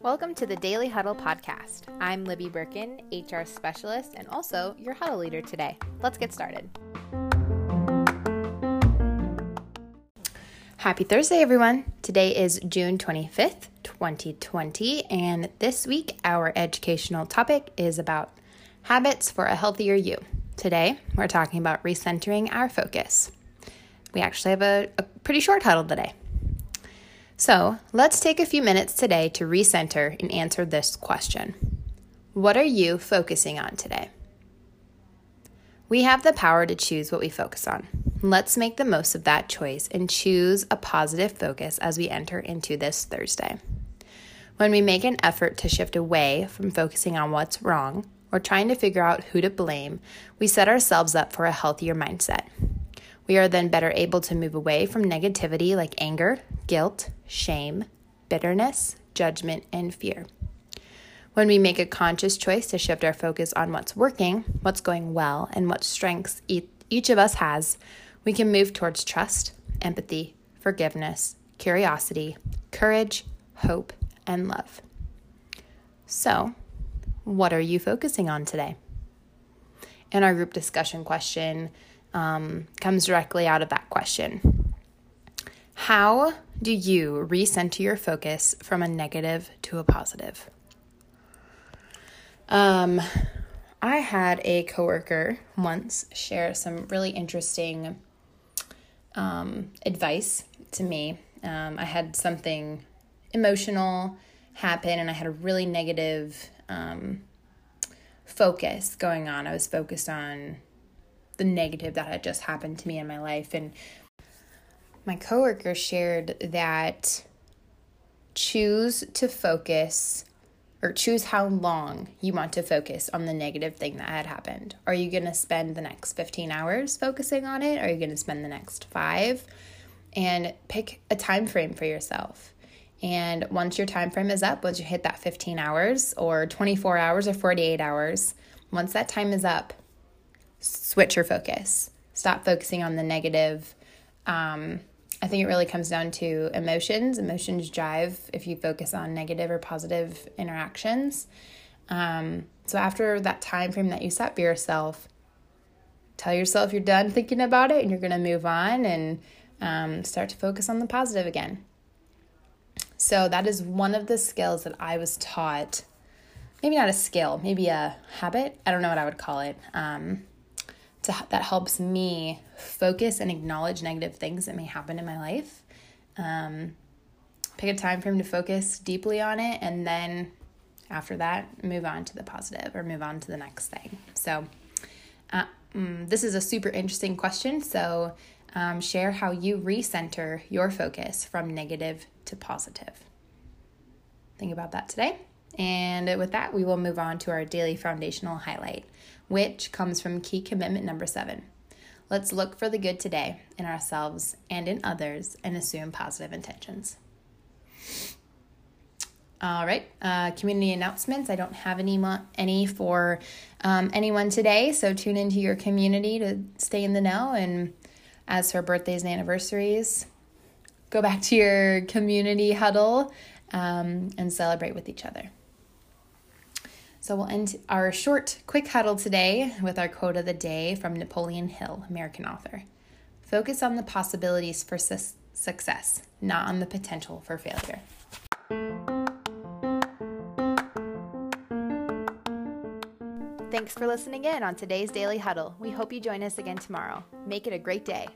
Welcome to the Daily Huddle Podcast. I'm Libby Birkin, HR specialist, and also your huddle leader today. Let's get started. Happy Thursday, everyone. Today is June 25th, 2020, and this week our educational topic is about habits for a healthier you. Today, we're talking about recentering our focus. We actually have a pretty short huddle today. So let's take a few minutes today to recenter and answer this question. What are you focusing on today? We have the power to choose what we focus on. Let's make the most of that choice and choose a positive focus as we enter into this Thursday. When we make an effort to shift away from focusing on what's wrong or trying to figure out who to blame, we set ourselves up for a healthier mindset. We are then better able to move away from negativity like anger, guilt, shame, bitterness, judgment, and fear. When we make a conscious choice to shift our focus on what's working, what's going well, and what strengths each of us has, we can move towards trust, empathy, forgiveness, curiosity, courage, hope, and love. So, what are you focusing on today? In our group discussion question, comes directly out of that question. How do you recenter your focus from a negative to a positive? I had a coworker once share some really interesting advice to me. I had something emotional happen, and I had a really negative focus going on. I was focused on the negative that had just happened to me in my life. And my coworker shared that choose to focus, or choose how long you want to focus on the negative thing that had happened. Are you going to spend the next 15 hours focusing on it? Are you going to spend the next 5? And pick a time frame for yourself. And once your time frame is up, once you hit that 15 hours or 24 hours or 48 hours, once that time is up, switch your focus. Stop focusing on the negative. I think it really comes down to emotions. Emotions drive if you focus on negative or positive interactions. So after that time frame that you set for yourself, tell yourself you're done thinking about it and you're going to move on and start to focus on the positive again. So that is one of the skills that I was taught. Maybe not a skill, maybe a habit. I don't know what I would call it. That helps me focus and acknowledge negative things that may happen in my life. Pick a time frame to focus deeply on it, and then after that, move on to the positive or move on to the next thing. So this is a super interesting question. So share how you recenter your focus from negative to positive. Think about that today. And with that, we will move on to our daily foundational highlight, which comes from key commitment number 7. Let's look for the good today in ourselves and in others and assume positive intentions. All right, community announcements. I don't have any for anyone today, so tune into your community to stay in the know. And as for birthdays and anniversaries, go back to your community huddle and celebrate with each other. So we'll end our short, quick huddle today with our quote of the day from Napoleon Hill, American author. Focus on the possibilities for success, not on the potential for failure. Thanks for listening in on today's Daily Huddle. We hope you join us again tomorrow. Make it a great day.